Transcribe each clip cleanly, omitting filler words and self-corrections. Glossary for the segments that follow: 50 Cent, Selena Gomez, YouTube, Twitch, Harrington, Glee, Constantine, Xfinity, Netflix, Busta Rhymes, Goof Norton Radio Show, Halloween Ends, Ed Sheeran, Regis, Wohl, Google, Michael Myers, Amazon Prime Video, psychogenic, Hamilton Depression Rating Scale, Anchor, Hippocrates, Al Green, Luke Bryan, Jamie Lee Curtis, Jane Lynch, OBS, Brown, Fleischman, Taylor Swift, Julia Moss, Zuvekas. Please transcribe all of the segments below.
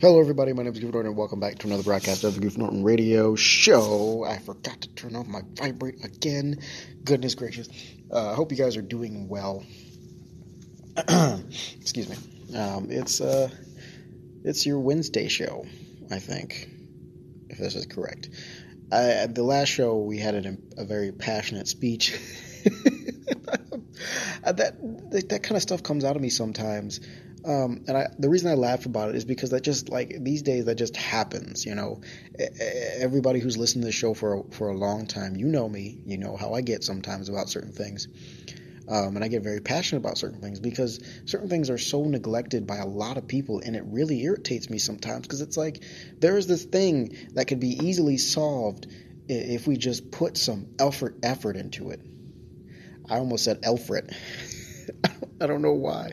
Hello everybody, my name is Goof Norton and welcome back to another broadcast of the Goof Norton Radio Show. I forgot to turn off my vibrate again. Goodness gracious. I hope you guys are doing well. Excuse me. It's your Wednesday show, I think, if this is correct. At the last show we had a very passionate speech. that kind of stuff comes out of me sometimes. The reason I laugh about it is because that just, these days that just happens, you know. Everybody who's listened to this show for a long time, you know me, you know how I get sometimes about certain things. And I get very passionate about certain things because certain things are so neglected by a lot of people, and it really irritates me sometimes because it's like there is this thing that could be easily solved if we just put some effort into it. I almost said Alfred. I don't know why.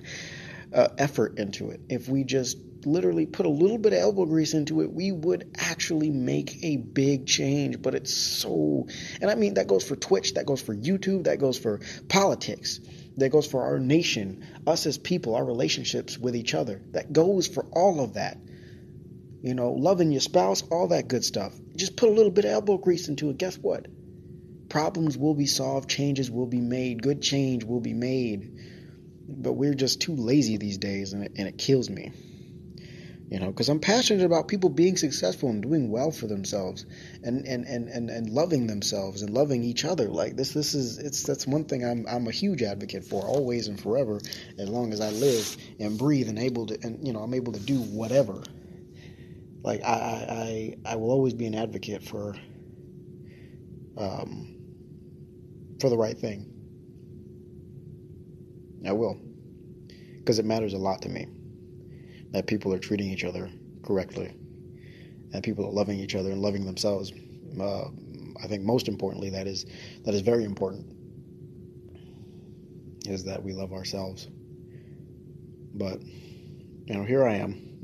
Effort into it. If we just literally put a little bit of elbow grease into it, we would actually make a big change. But it's so, and I mean, that goes for Twitch, that goes for YouTube, that goes for politics, that goes for our nation, us as people, our relationships with each other, that goes for all of that. You know, loving your spouse, all that good stuff. Just put a little bit of elbow grease into it. Guess what? Problems will be solved, changes will be made, good change will be made. But we're just too lazy these days, and it kills me, you know, because I'm passionate about people being successful and doing well for themselves and loving themselves and loving each other. Like this is, it's, that's one thing I'm a huge advocate for, always and forever, as long as I live and breathe and able to, and, you know, I'm able to do whatever. Like I will always be an advocate for the right thing. I will, because it matters a lot to me that people are treating each other correctly, that people are loving each other and loving themselves. I think most importantly, that is very important, is that we love ourselves. But, you know, here I am,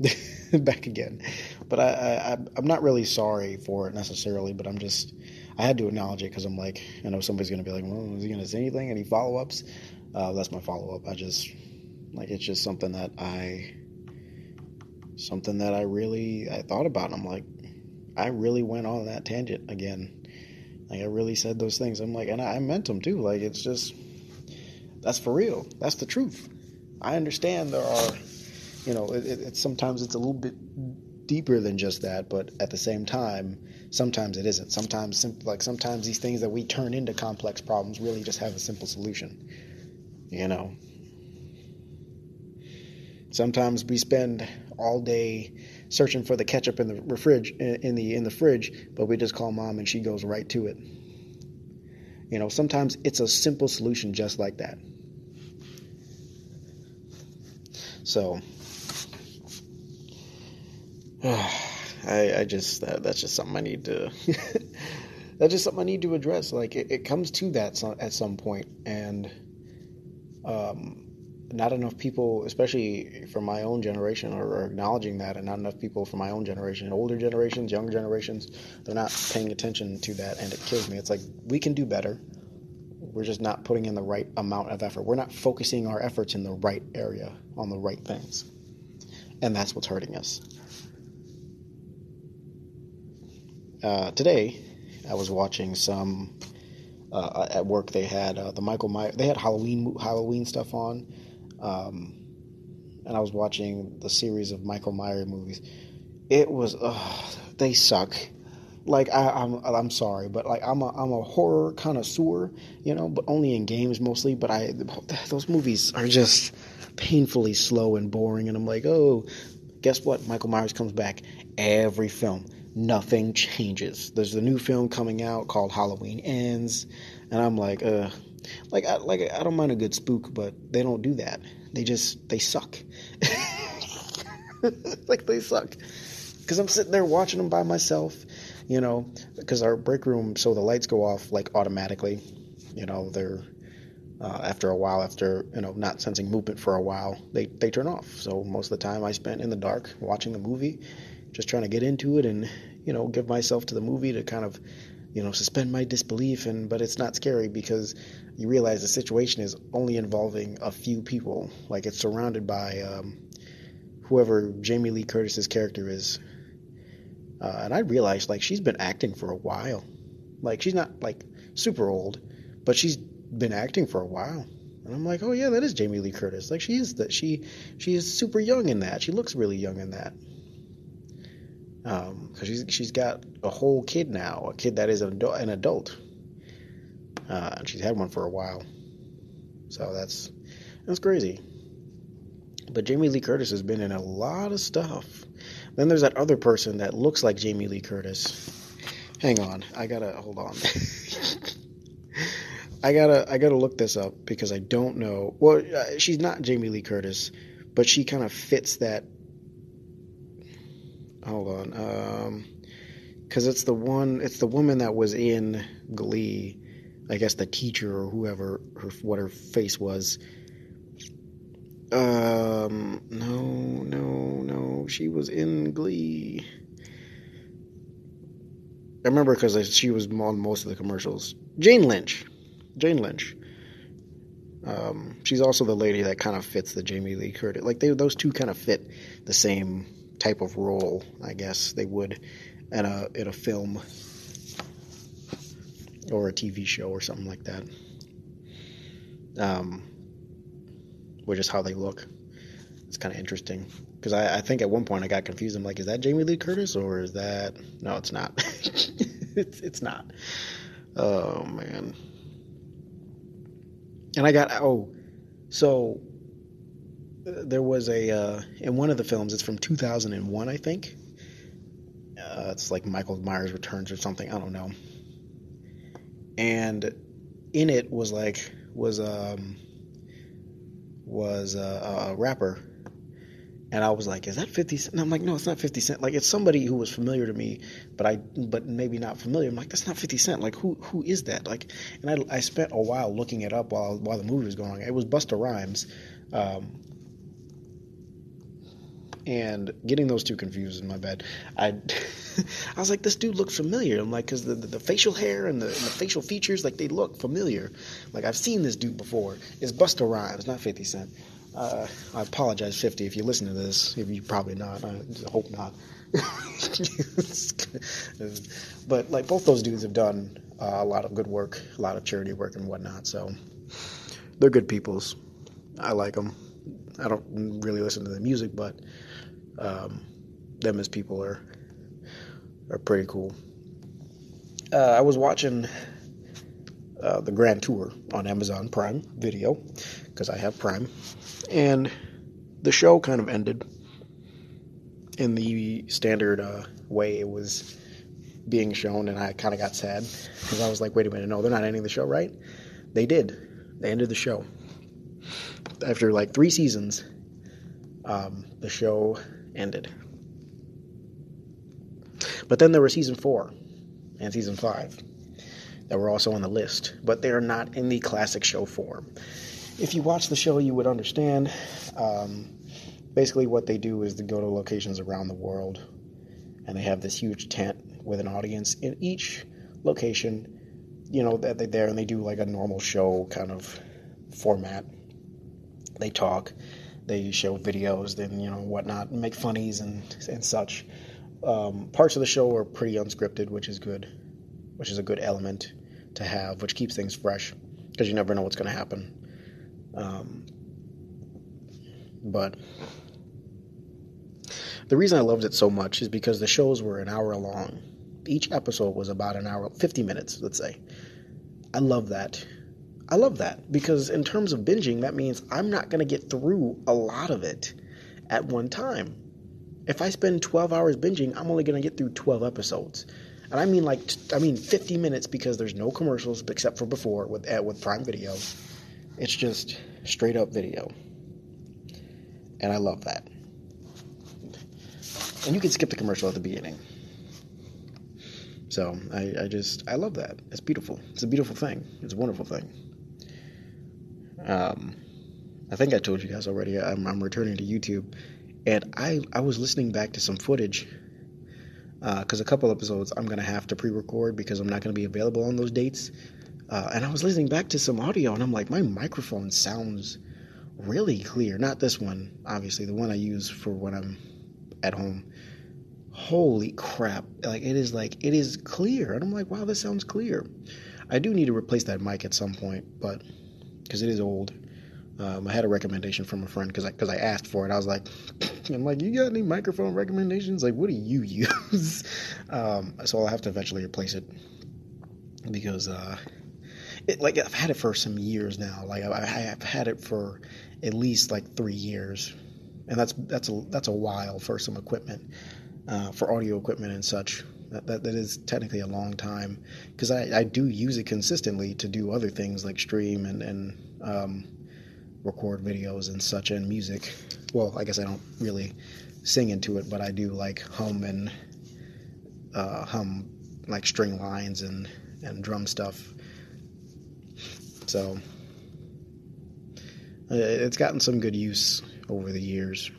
back again. But I'm not really sorry for it necessarily, but I had to acknowledge it because I'm like, I know somebody's going to be like, well, is he going to say anything? Any follow-ups? That's my follow-up. It's just something that I thought about. And I'm like, I really went on that tangent again. Like, I really said those things. I'm like, and I meant them too. Like, it's just, that's for real. That's the truth. I understand there are, you know, it's sometimes it's a little bit deeper than just that, but at the same time, sometimes it isn't. Sometimes these things that we turn into complex problems really just have a simple solution. You know, sometimes we spend all day searching for the ketchup in the fridge, but we just call mom and she goes right to it. You know, sometimes it's a simple solution just like that. So, that's just something I need to. That's just something I need to address. Like it comes to that at some point, and. Not enough people, especially from my own generation, are acknowledging that, and not enough people from my own generation, older generations, younger generations, they're not paying attention to that, and it kills me. It's like, we can do better. We're just not putting in the right amount of effort. We're not focusing our efforts in the right area on the right things, and that's what's hurting us. Today, I was watching some... at work, they had the Michael Myers. They had Halloween stuff on, and I was watching the series of Michael Myers movies. It was they suck. Like I'm sorry, but like I'm a horror connoisseur, you know, but only in games mostly. But those movies are just painfully slow and boring. And I'm like, oh, guess what? Michael Myers comes back every film. Nothing changes. There's a new film coming out called Halloween Ends, and I'm like, I don't mind a good spook, but they don't do that. They suck. Like, they suck. Because I'm sitting there watching them by myself, you know, because our break room, so the lights go off, like, automatically. You know, they're, after a while, after, you know, not sensing movement for a while, they turn off. So most of the time I spent in the dark watching a movie, just trying to get into it and, you know, give myself to the movie to kind of, you know, suspend my disbelief. But it's not scary because you realize the situation is only involving a few people. Like, it's surrounded by whoever Jamie Lee Curtis's character is. And I realized, like, she's been acting for a while. Like, she's not, like, super old, but she's been acting for a while. And I'm like, oh, yeah, that is Jamie Lee Curtis. Like, she is super young in that. She looks really young in that. Because she's got a whole kid now, a kid that is an adult. And she's had one for a while. So that's crazy. But Jamie Lee Curtis has been in a lot of stuff. Then there's that other person that looks like Jamie Lee Curtis. Hang on. Hold on. I gotta look this up because I don't know. Well, she's not Jamie Lee Curtis, but she kind of fits that. Hold on. 'Cause it's the woman that was in Glee. I guess the teacher or whoever, what her face was. No. She was in Glee. I remember because she was on most of the commercials. Jane Lynch. She's also the lady that kind of fits the Jamie Lee Curtis. Like, those two kind of fit the same type of role, I guess they would in a film or a TV show or something like that. Which is how they look. It's kind of interesting. Because I think at one point I got confused. I'm like, is that Jamie Lee Curtis or is that... No, it's not. It's not. Oh, man. And I got... Oh, so... There was a... in one of the films, it's from 2001, I think. It's like Michael Myers Returns or something. I don't know. And in it was like... was a rapper, and I was like, is that 50 Cent? And I'm like, no, it's not 50 Cent. Like, it's somebody who was familiar to me, but maybe not familiar. I'm like, that's not 50 Cent. Like, who is that? Like, and I spent a while looking it up while the movie was going on. It was Busta Rhymes, and getting those two confused is my bad. I was like, this dude looks familiar. I'm like, because the facial hair and the facial features, like, they look familiar. Like, I've seen this dude before. It's Busta Rhymes, not 50 Cent. I apologize, 50, if you listen to this. If you probably not, I hope not. But, like, both those dudes have done a lot of good work, a lot of charity work and whatnot. So they're good peoples. I like them. I don't really listen to the music, but... them as people are pretty cool. I was watching the Grand Tour on Amazon Prime Video because I have Prime, and the show kind of ended in the standard way it was being shown, and I kind of got sad because I was like, wait a minute, no, they're not ending the show, right? They did. They ended the show. After like 3 seasons, the show ended. But then there were season 4 and season 5 that were also on the list, but they're not in the classic show form. If you watch the show, you would understand. Basically what they do is they go to locations around the world, and they have this huge tent with an audience in each location, you know, that they're there, and they do like a normal show kind of format. They talk, they show videos and, you know, whatnot, and make funnies and such. Parts of the show are pretty unscripted, which is good, which is a good element to have, which keeps things fresh because you never know what's going to happen. But the reason I loved it so much is because the shows were an hour long. Each episode was about an hour, 50 minutes, let's say. I love that because in terms of binging, that means I'm not going to get through a lot of it at one time. If I spend 12 hours binging, I'm only going to get through 12 episodes. And I mean 50 minutes because there's no commercials except for before with Prime Video. It's just straight up video. And I love that. And you can skip the commercial at the beginning. So I love that. It's beautiful. It's a beautiful thing. It's a wonderful thing. I think I told you guys already, I'm returning to YouTube. And I was listening back to some footage because a couple episodes I'm going to have to pre-record because I'm not going to be available on those dates. And I was listening back to some audio, and I'm like, my microphone sounds really clear. Not this one, obviously. The one I use for when I'm at home. Holy crap. It is clear. And I'm like, wow, this sounds clear. I do need to replace that mic at some point, but because it is old. I had a recommendation from a friend because I asked for it. I was like, you got any microphone recommendations? Like, what do you use? So I'll have to eventually replace it because I've had it for some years now. Like I've had it for at least 3 years, and that's a while for some equipment, for audio equipment and such. That is technically a long time because I do use it consistently to do other things like stream and record videos and such and music. Well, I guess I don't really sing into it, but I do hum and string lines and drum stuff. So it's gotten some good use over the years,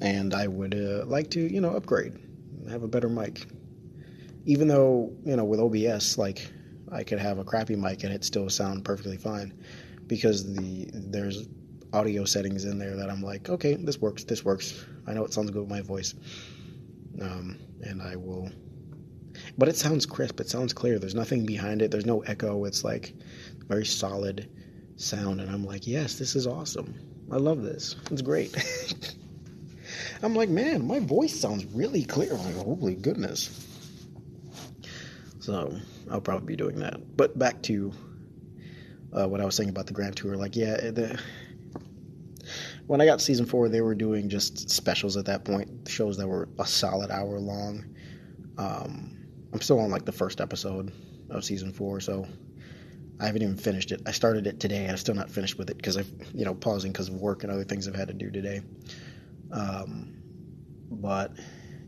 and I would like to upgrade, have a better mic. Even though with OBS, I could have a crappy mic and it still sound perfectly fine, because there's audio settings in there that I'm like, okay, this works. I know it sounds good with my voice, and I will. But it sounds crisp. It sounds clear. There's nothing behind it. There's no echo. It's very solid sound. And I'm like, yes, this is awesome. I love this. It's great. I'm like, man, my voice sounds really clear. I'm like, holy goodness. So I'll probably be doing that. But back to what I was saying about the Grand Tour. When I got season 4, they were doing just specials at that point. Shows that were a solid hour long. I'm still on the first episode of season 4, so I haven't even finished it. I started it today, and I'm still not finished with it because I've pausing because of work and other things I've had to do today. But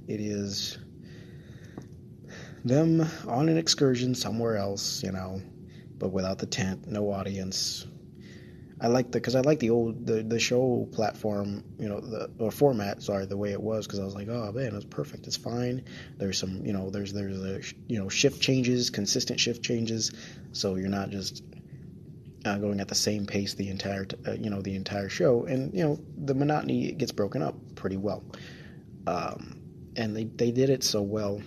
it is them on an excursion somewhere else, but without the tent, no audience. I like the show platform, format. Sorry, the way it was, because I was like, oh man, it was perfect. It's fine. There's some, there's shift changes, consistent shift changes, so you're not just going at the same pace the entire the entire show, and the monotony gets broken up pretty well, and they did it so well,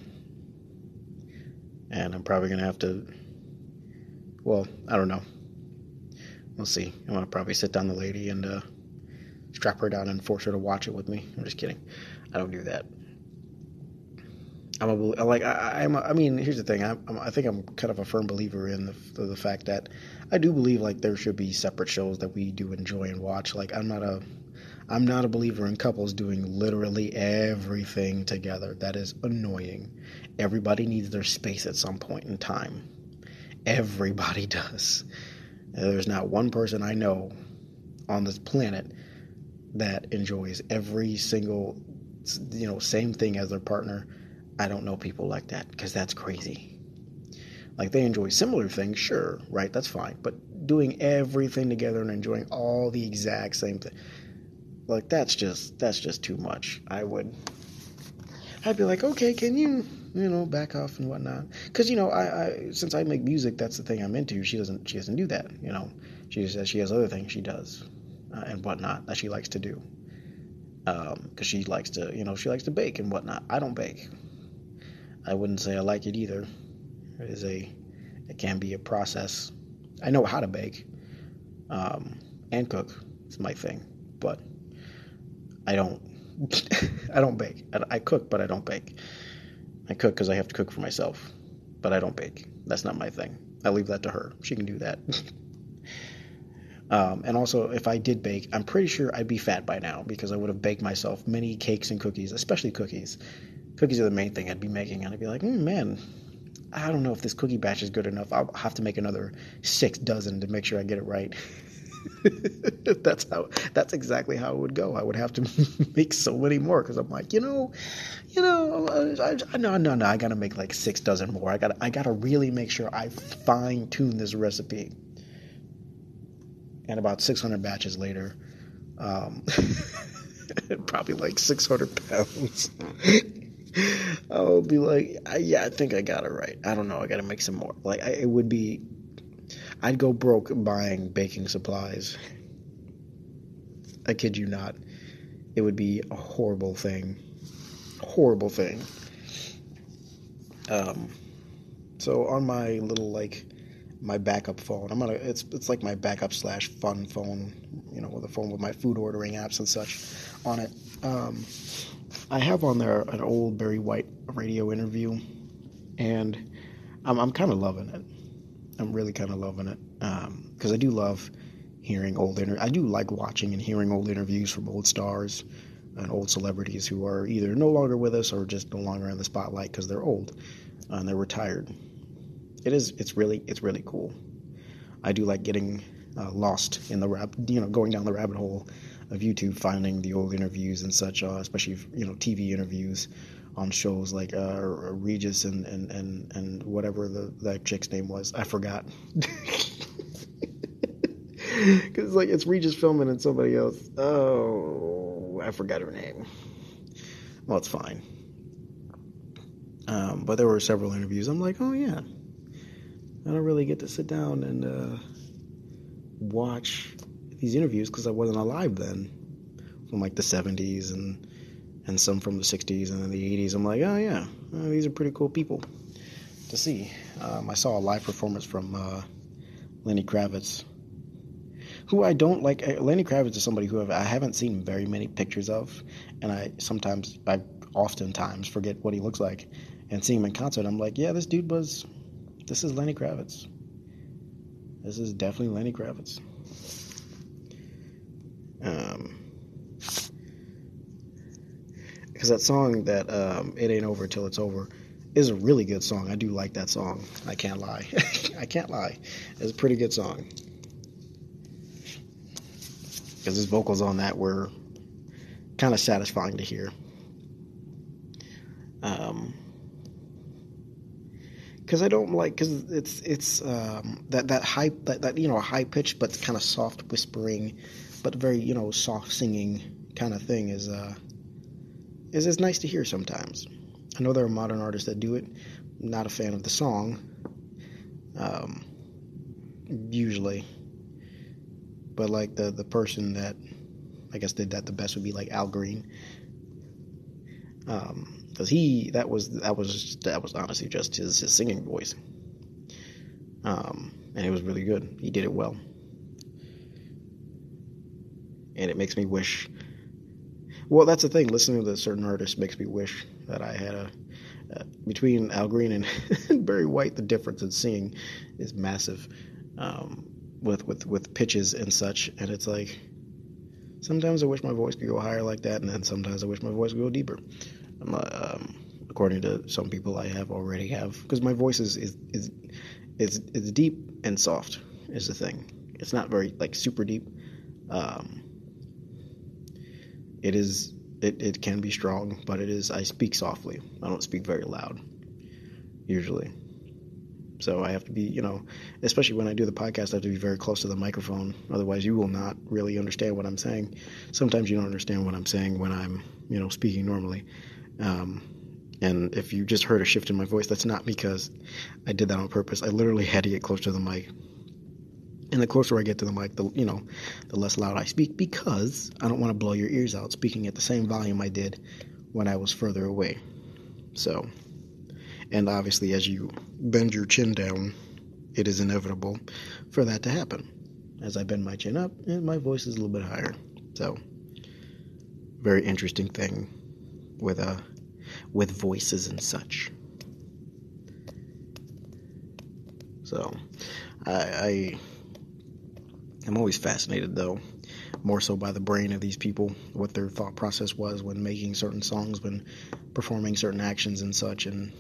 and I'm probably gonna have to. Well, I don't know. We'll see. I'm going to probably sit down the lady and strap her down and force her to watch it with me. I'm just kidding. I don't do that. Here's the thing. I think I'm kind of a firm believer in the fact that I do believe there should be separate shows that we do enjoy and watch. I'm not a believer in couples doing literally everything together. That is annoying. Everybody needs their space at some point in time. Everybody does. There's not one person I know on this planet that enjoys every single, same thing as their partner. I don't know people like that, because that's crazy. They enjoy similar things, sure, right? That's fine. But doing everything together and enjoying all the exact same thing, that's just too much. I'd be like, okay, can you, back off and whatnot? Because, since I make music, that's the thing I'm into. She doesn't do that, She says she has other things she does and whatnot that she likes to do. Because she likes to, she likes to bake and whatnot. I don't bake. I wouldn't say I like it either. It can be a process. I know how to bake and cook. It's my thing. But I don't. I don't bake. I cook, but I don't bake. I cook because I have to cook for myself, but I don't bake. That's not my thing. I leave that to her. She can do that. And also, if I did bake, I'm pretty sure I'd be fat by now, because I would have baked myself many cakes and cookies, especially cookies. Cookies are the main thing I'd be making, and I'd be like, man, I don't know if this cookie batch is good enough. I'll have to make another 6 dozen to make sure I get it right. That's exactly how it would go. I would have to make so many more, because I'm like, no, I gotta make 6 dozen more. I gotta really make sure I fine tune this recipe. And about 600 batches later, probably 600 pounds. I'll be like, yeah, I think I got it right. I don't know. I gotta make some more. It would be. I'd go broke buying baking supplies I kid you not. It would be a horrible thing. Horrible thing. So on my little, like, my backup phone, it's like my backup / fun phone, you know, with the phone with my food ordering apps and such on it. I have on there an old Barry White radio interview, and I'm kind of loving it. I'm really kind of loving it, because I do love hearing old interviews. I do like watching and hearing old interviews from old stars and old celebrities who are either no longer with us or just no longer in the spotlight because they're old and they're retired. It's really cool. I do like getting lost in the going down the rabbit hole of YouTube, finding the old interviews and such, especially, you know, TV interviews on shows like Regis and whatever that chick's name was. I forgot. Because like it's Regis filming and somebody else. Oh, I forgot her name. Well, it's fine. But there were several interviews. I'm like, oh yeah, I don't really get to sit down and watch these interviews because I wasn't alive then, from like the 70s and some from the 60s and then the 80s. I'm like, oh yeah, these are pretty cool people to see. I saw a live performance from Lenny Kravitz, who I don't like. Lenny Kravitz is somebody who I haven't seen very many pictures of, and I oftentimes forget what he looks like. And seeing him in concert, I'm like, yeah, this is Lenny Kravitz. This is definitely Lenny Kravitz. Because that song that It Ain't Over Till It's Over is a really good song. I do like that song. I can't lie. I can't lie. It's a pretty good song. Because his vocals on that were kind of satisfying to hear. Because I don't like, because it's that high, that you know, high pitched but kind of soft whispering, but very, you know, soft singing kind of thing is it's nice to hear sometimes. I know there are modern artists that do it. Not a fan of the song, usually, but like the person that I guess did that the best would be like Al Green. Because that was honestly just his singing voice, and it was really good. He did it well, and it makes me wish. Well, that's the thing. Listening to certain artists makes me wish that I had between Al Green and Barry White, the difference in singing is massive, with pitches and such. And it's like sometimes I wish my voice could go higher like that, and then sometimes I wish my voice could go deeper. I'm not, according to some people, I already have, because my voice is deep and soft is the thing. It's not very like super deep. It can be strong, but I speak softly. I don't speak very loud usually. So I have to be, you know, especially when I do the podcast, I have to be very close to the microphone. Otherwise, you will not really understand what I'm saying. Sometimes you don't understand what I'm saying when I'm, you know, speaking normally. And if you just heard a shift in my voice, that's not because I did that on purpose. I literally had to get close to the mic. And the closer I get to the mic, the less loud I speak, because I don't want to blow your ears out speaking at the same volume I did when I was further away. So, and obviously as you bend your chin down, it is inevitable for that to happen. As I bend my chin up, my voice is a little bit higher. So, very interesting thing with voices and such. So, I'm always fascinated, though, more so by the brain of these people, what their thought process was when making certain songs, when performing certain actions and such. And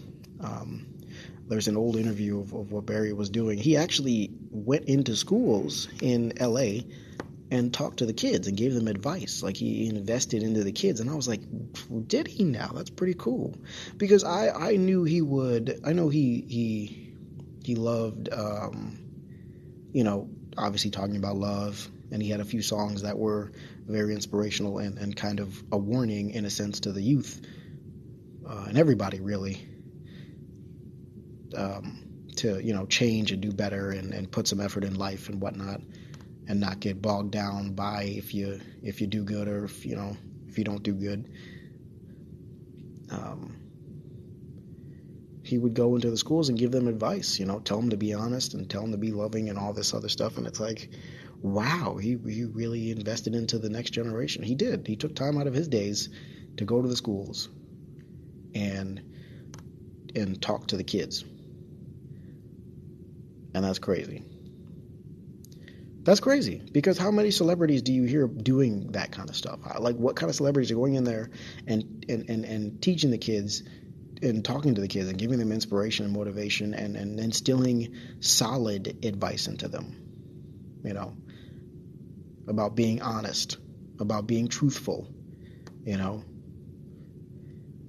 there's an old interview of what Barry was doing. He actually went into schools in L.A. and talked to the kids and gave them advice. Like, he invested into the kids. And I was like, did he now? That's pretty cool. Because I knew he would. I know he loved, you know, obviously talking about love, and he had a few songs that were very inspirational and kind of a warning in a sense to the youth, and everybody really, to, you know, change and do better and put some effort in life and whatnot. and not get bogged down by if you do good or if you don't do good. He would go into the schools and give them advice, tell them to be honest and tell them to be loving and all this other stuff. And it's like, wow, he really invested into the next generation. He did. He took time out of his days to go to the schools and talk to the kids. And that's crazy. That's crazy, because how many celebrities do you hear doing that kind of stuff? Like, what kind of celebrities are going in there and teaching the kids and talking to the kids and giving them inspiration and motivation and instilling solid advice into them, about being honest, about being truthful,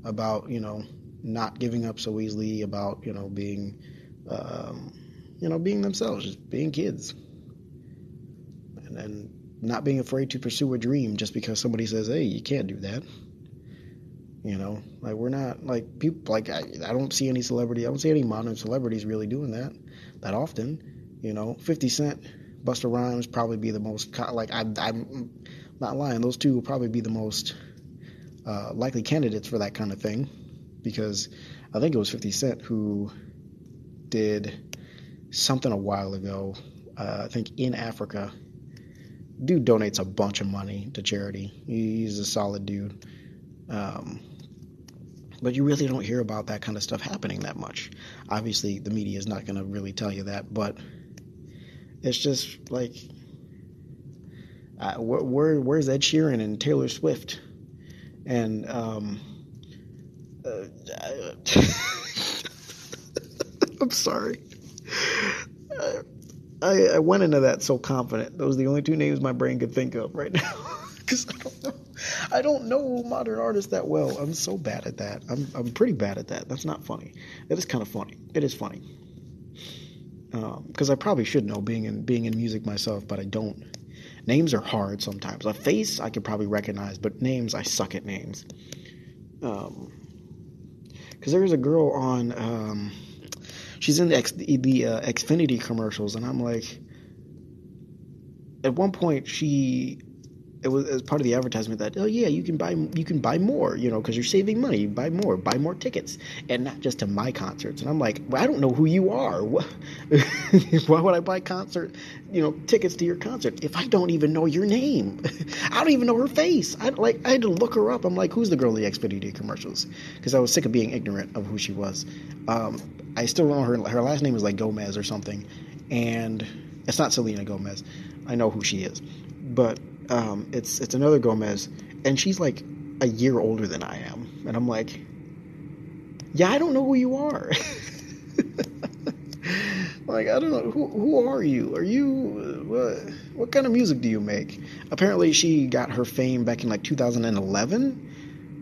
about, not giving up so easily, about, being, being themselves, just being kids, and not being afraid to pursue a dream just because somebody says, hey, you can't do that. Like, we're not, like, people, like, I don't see any celebrity, I don't see any modern celebrities really doing that often, 50 Cent, Busta Rhymes probably be the most, I'm not lying, those two will probably be the most likely candidates for that kind of thing, because I think it was 50 Cent who did something a while ago, I think in Africa. Dude donates a bunch of money to charity, he's a solid dude, but you really don't hear about that kind of stuff happening that much. Obviously, the media is not going to really tell you that, but it's just like, where's Ed Sheeran and Taylor Swift? And, I'm sorry. I went into that so confident. Those are the only two names my brain could think of right now, because I don't know modern artists that well. I'm so bad at that. I'm pretty bad at that. That's not funny. It is kind of funny. It is funny. Because I probably should know, being in music myself, but I don't. Names are hard sometimes. A face I could probably recognize, but names, I suck at names. Because there was a girl on, she's in the Xfinity commercials, and I'm like, at one point it was part of the advertisement that, oh yeah, you can buy more, because you're saving money, you buy more tickets, and not just to my concerts. And I'm like, well, I don't know who you are. Why would I buy tickets to your concert if I don't even know your name? I don't even know her face. I had to look her up. I'm like, who's the girl in the Xfinity commercials? Because I was sick of being ignorant of who she was. I still don't know her last name is like Gomez or something, and it's not Selena Gomez. I know who she is, but it's another Gomez, and she's like a year older than I am, and I'm like, yeah, I don't know who you are. Like, I don't know, who are you? Are you, what kind of music do you make? Apparently she got her fame back in like 2011,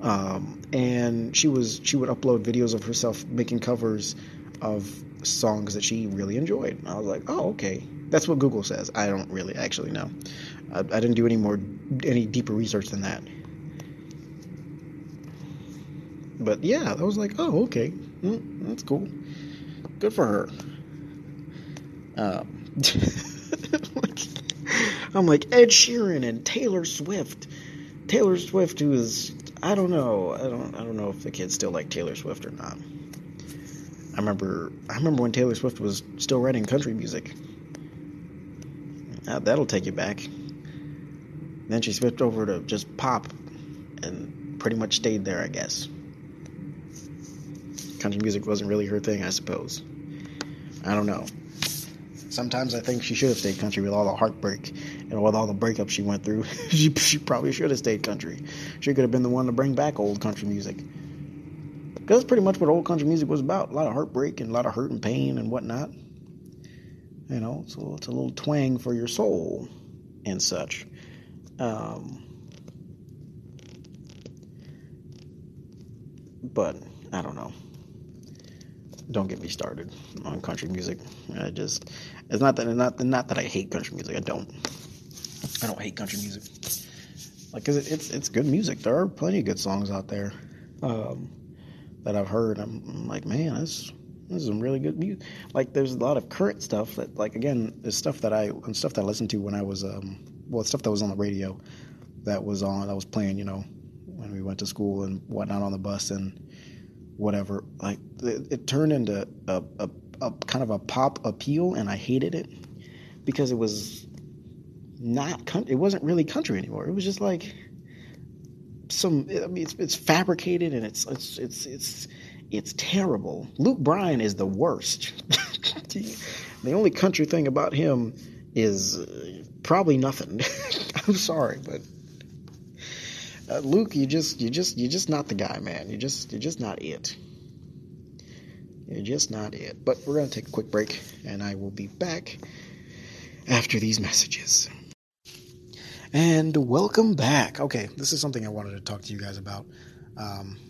and she would upload videos of herself making covers of songs that she really enjoyed. And I was like, oh, okay. That's what Google says. I don't really actually know. I didn't do any deeper research than that. But yeah, I was like, oh, okay. That's cool. Good for her. I'm like, Ed Sheeran and Taylor Swift. Taylor Swift, who is, I don't know. I don't know if the kids still like Taylor Swift or not. I remember when Taylor Swift was still writing country music. That'll take you back. Then she switched over to just pop and pretty much stayed there, I guess. Country music wasn't really her thing, I suppose. I don't know. Sometimes I think she should have stayed country with all the heartbreak and with all the breakups she went through. She probably should have stayed country. She could have been the one to bring back old country music. Because that's pretty much what old country music was about. A lot of heartbreak and a lot of hurt and pain and whatnot. So it's a little twang for your soul and such. But I don't know. Don't get me started on country music. It's not that I hate country music. I don't hate country music. Like, 'cause it's good music. There are plenty of good songs out there that I've heard. I'm like, man, that's This is some really good music. Like, there's a lot of current stuff that, like, again, there's stuff that I listened to when I was stuff that was on the radio, that was playing, you know, when we went to school and whatnot on the bus and whatever. Like, it turned into a kind of a pop appeal, and I hated it because it was it wasn't really country anymore. It was just like it's fabricated, and it's terrible. Luke Bryan is the worst. The only country thing about him is probably nothing. I'm sorry, but Luke, you're just not the guy, man. You're just not it. You're just not it. But we're gonna take a quick break, and I will be back after these messages. And welcome back. Okay, this is something I wanted to talk to you guys about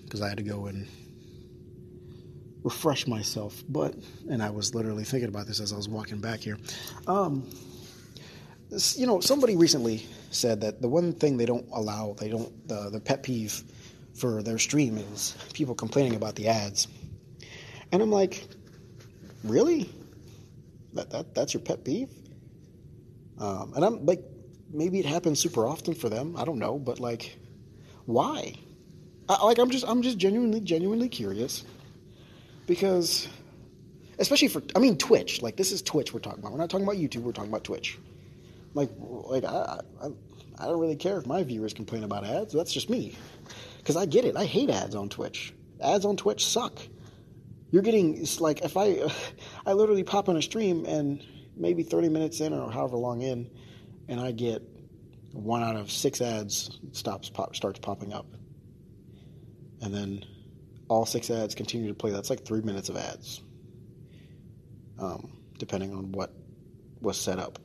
because I had to go and refresh myself. And I was literally thinking about this as I was walking back here. You know, somebody recently said that the one thing their pet peeve for their stream is people complaining about the ads. And I'm like, really? That's your pet peeve? And I'm like, maybe it happens super often for them. I don't know, but like, why? I'm just genuinely curious, because especially for Twitch. Like, this is Twitch we're talking about. We're not talking about YouTube. We're talking about Twitch. Like I don't really care if my viewers complain about ads. That's just me, because I get it. I hate ads on Twitch. Ads on Twitch suck. It's like if I literally pop on a stream and maybe 30 minutes in or however long in, and I get 1 out of 6 ads starts popping up. And then all 6 ads continue to play. That's like 3 minutes of ads, depending on what was set up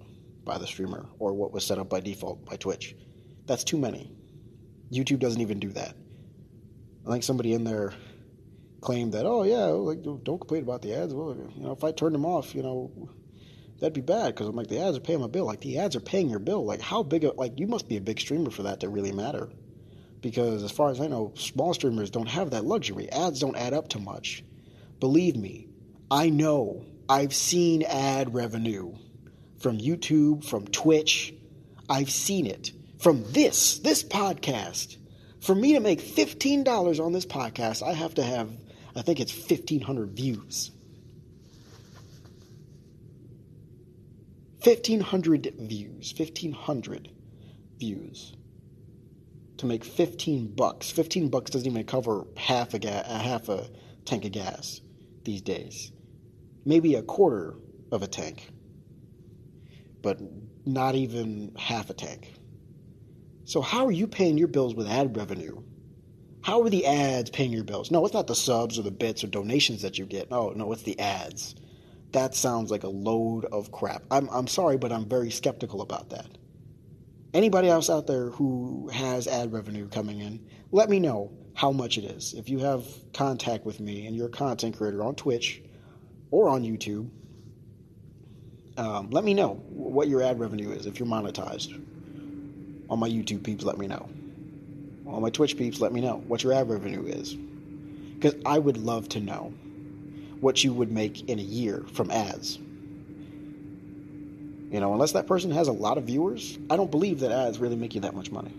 by the streamer or what was set up by default by Twitch. That's too many. YouTube doesn't even do that. I think somebody in there claimed that, oh yeah, like, don't complain about the ads. Well, you know, if I turn them off, you know, that'd be bad, because I'm like, the ads are paying my bill. Like, the ads are paying your bill. Like, you must be a big streamer for that to really matter, because as far as I know, small streamers don't have that luxury. Ads don't add up to much. Believe me, I know. I've seen ad revenue from YouTube, from Twitch. I've seen it from this podcast. For me to make $15 on this podcast, I have to have, I think it's 1,500 views. 1,500 views to make $15. $15 doesn't even cover half a tank of gas these days. Maybe a quarter of a tank, but not even half a tank. So how are you paying your bills with ad revenue? How are the ads paying your bills? No, it's not the subs or the bits or donations that you get. Oh, no, it's the ads. That sounds like a load of crap. I'm sorry, but I'm very skeptical about that. Anybody else out there who has ad revenue coming in, let me know how much it is. If you have contact with me and you're a content creator on Twitch or on YouTube, let me know what your ad revenue is if you're monetized. On my YouTube peeps, let me know. On my Twitch peeps, let me know what your ad revenue is, because I would love to know what you would make in a year from ads. You know, unless that person has a lot of viewers, I don't believe that ads really make you that much money.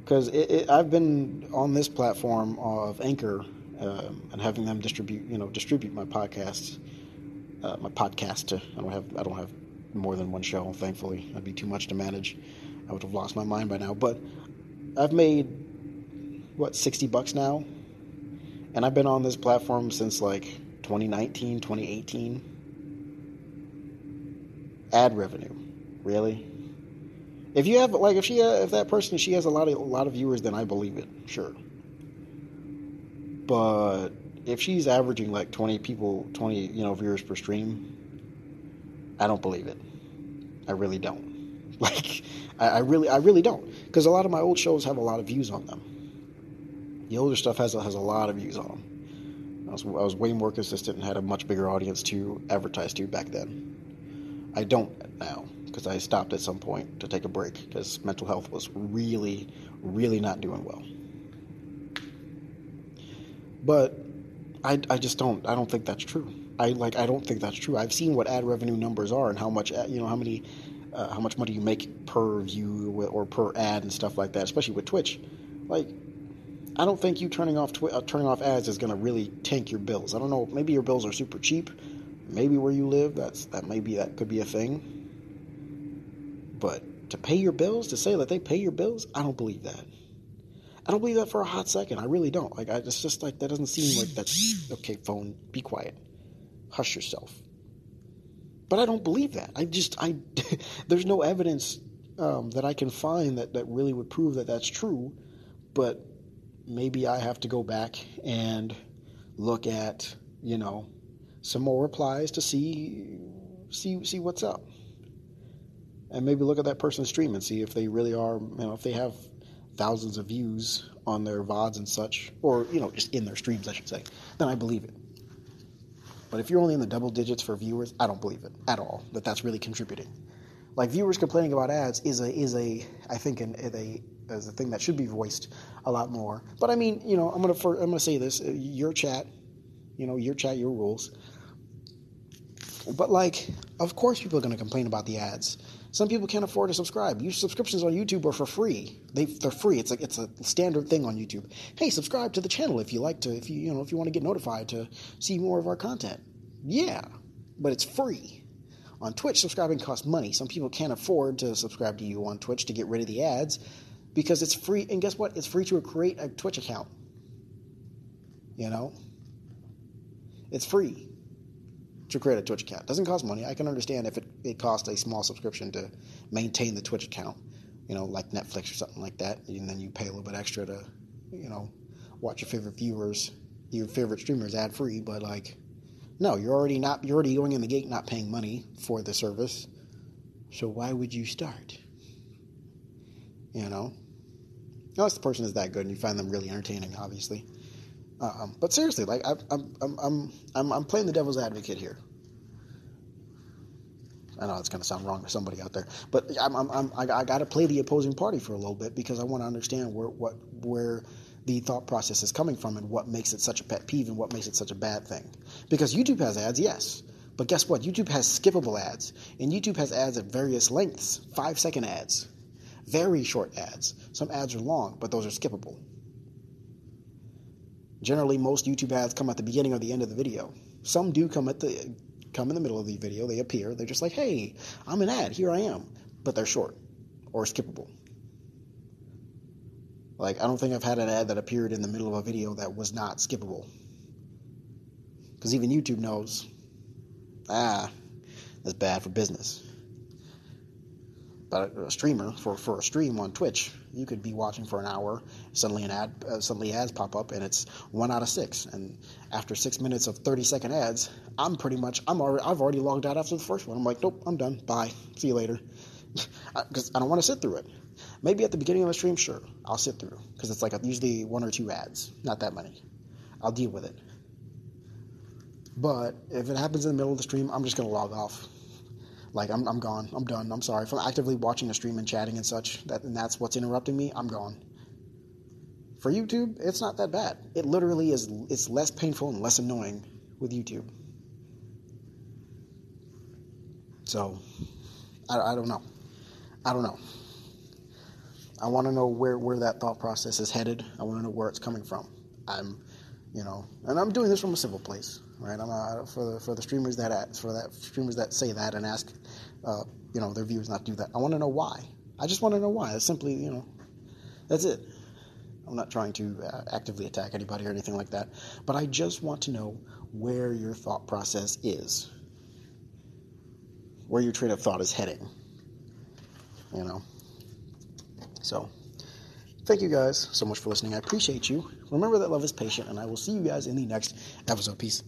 Because I've been on this platform of Anchor and having them distribute my podcasts. I don't have more than one show, thankfully. That'd be too much to manage. I would have lost my mind by now. But I've made $60 now. And I've been on this platform since, like, 2019, 2018. Ad revenue. Really? If you have, like, if that person, she has a lot of viewers, then I believe it. Sure. But if she's averaging, like, 20 viewers per stream, I don't believe it. I really don't. Like, I really don't. Because a lot of my old shows have a lot of views on them. The older stuff has a lot of views on them. I was way more consistent and had a much bigger audience to advertise to back then. I don't now, because I stopped at some point to take a break, because mental health was really, really not doing well. But I just don't. I don't think that's true. I don't think that's true. I've seen what ad revenue numbers are and how much, how much money you make per view or per ad and stuff like that, especially with Twitch. Like, I don't think you turning off ads is going to really tank your bills. I don't know. Maybe your bills are super cheap. Maybe where you live, that could be a thing. But to pay your bills, to say that they pay your bills, I don't believe that. I don't believe that for a hot second. I really don't. It's just like, that doesn't seem like that's... Okay, phone, be quiet. Hush yourself. But I don't believe that. There's no evidence that I can find that really would prove that that's true. But maybe I have to go back and look at, some more replies to see what's up. And maybe look at that person's stream and see if they really are, if they have thousands of views on their VODs and such, or, just in their streams, I should say, then I believe it. But if you're only in the double digits for viewers, I don't believe it at all, that that's really contributing. Like, viewers complaining about ads is a thing that should be voiced a lot more. But I mean, I'm gonna say this, your chat, your rules. But like, of course people are gonna complain about the ads. Some people can't afford to subscribe. Your subscriptions on YouTube are for free. They're free. It's a standard thing on YouTube. Hey, subscribe to the channel if you like to. If you want to get notified to see more of our content. Yeah, but it's free. On Twitch, subscribing costs money. Some people can't afford to subscribe to you on Twitch to get rid of the ads because it's free. And guess what? It's free to create a Twitch account. It's free to create a Twitch account. It doesn't cost money. I can understand if it costs a small subscription to maintain the Twitch account, like Netflix or something like that, and then you pay a little bit extra to, watch your favorite streamers ad-free, but like, no, you're already going in the gate not paying money for the service, so why would you start? Unless the person is that good and you find them really entertaining, obviously. But seriously, like I'm playing the devil's advocate here. I know it's gonna sound wrong to somebody out there, but I gotta play the opposing party for a little bit because I want to understand where the thought process is coming from and what makes it such a pet peeve and what makes it such a bad thing. Because YouTube has ads, yes, but guess what? YouTube has skippable ads, and YouTube has ads at various lengths: 5-second ads, very short ads. Some ads are long, but those are skippable. Generally, most YouTube ads come at the beginning or the end of the video. Some do come in the middle of the video. They appear. They're just like, hey, I'm an ad. Here I am. But they're short or skippable. Like, I don't think I've had an ad that appeared in the middle of a video that was not skippable. Because even YouTube knows, that's bad for business. But a streamer, for a stream on Twitch, you could be watching for an hour, suddenly ads pop up, and it's 1 out of 6. And after 6 minutes of 30-second ads, I've already logged out after the first one. I'm like, nope, I'm done. Bye. See you later. Because I don't want to sit through it. Maybe at the beginning of the stream, sure, I'll sit through. Because it's like usually 1 or 2 ads, not that many. I'll deal with it. But if it happens in the middle of the stream, I'm just going to log off. Like, I'm gone. I'm done. I'm sorry. If I'm actively watching a stream and chatting and such, and that's what's interrupting me, I'm gone. For YouTube, it's not that bad. It literally is. It's less painful and less annoying with YouTube. So, I don't know. I don't know. I want to know where that thought process is headed. I want to know where it's coming from. And I'm doing this from a civil place. Right, I'm for the streamers that say that and ask, their viewers not to do that. I want to know why. I just want to know why. That's simply, that's it. I'm not trying to actively attack anybody or anything like that, but I just want to know where your thought process is, where your train of thought is heading. So. Thank you guys so much for listening. I appreciate you. Remember that love is patient, and I will see you guys in the next episode. Peace.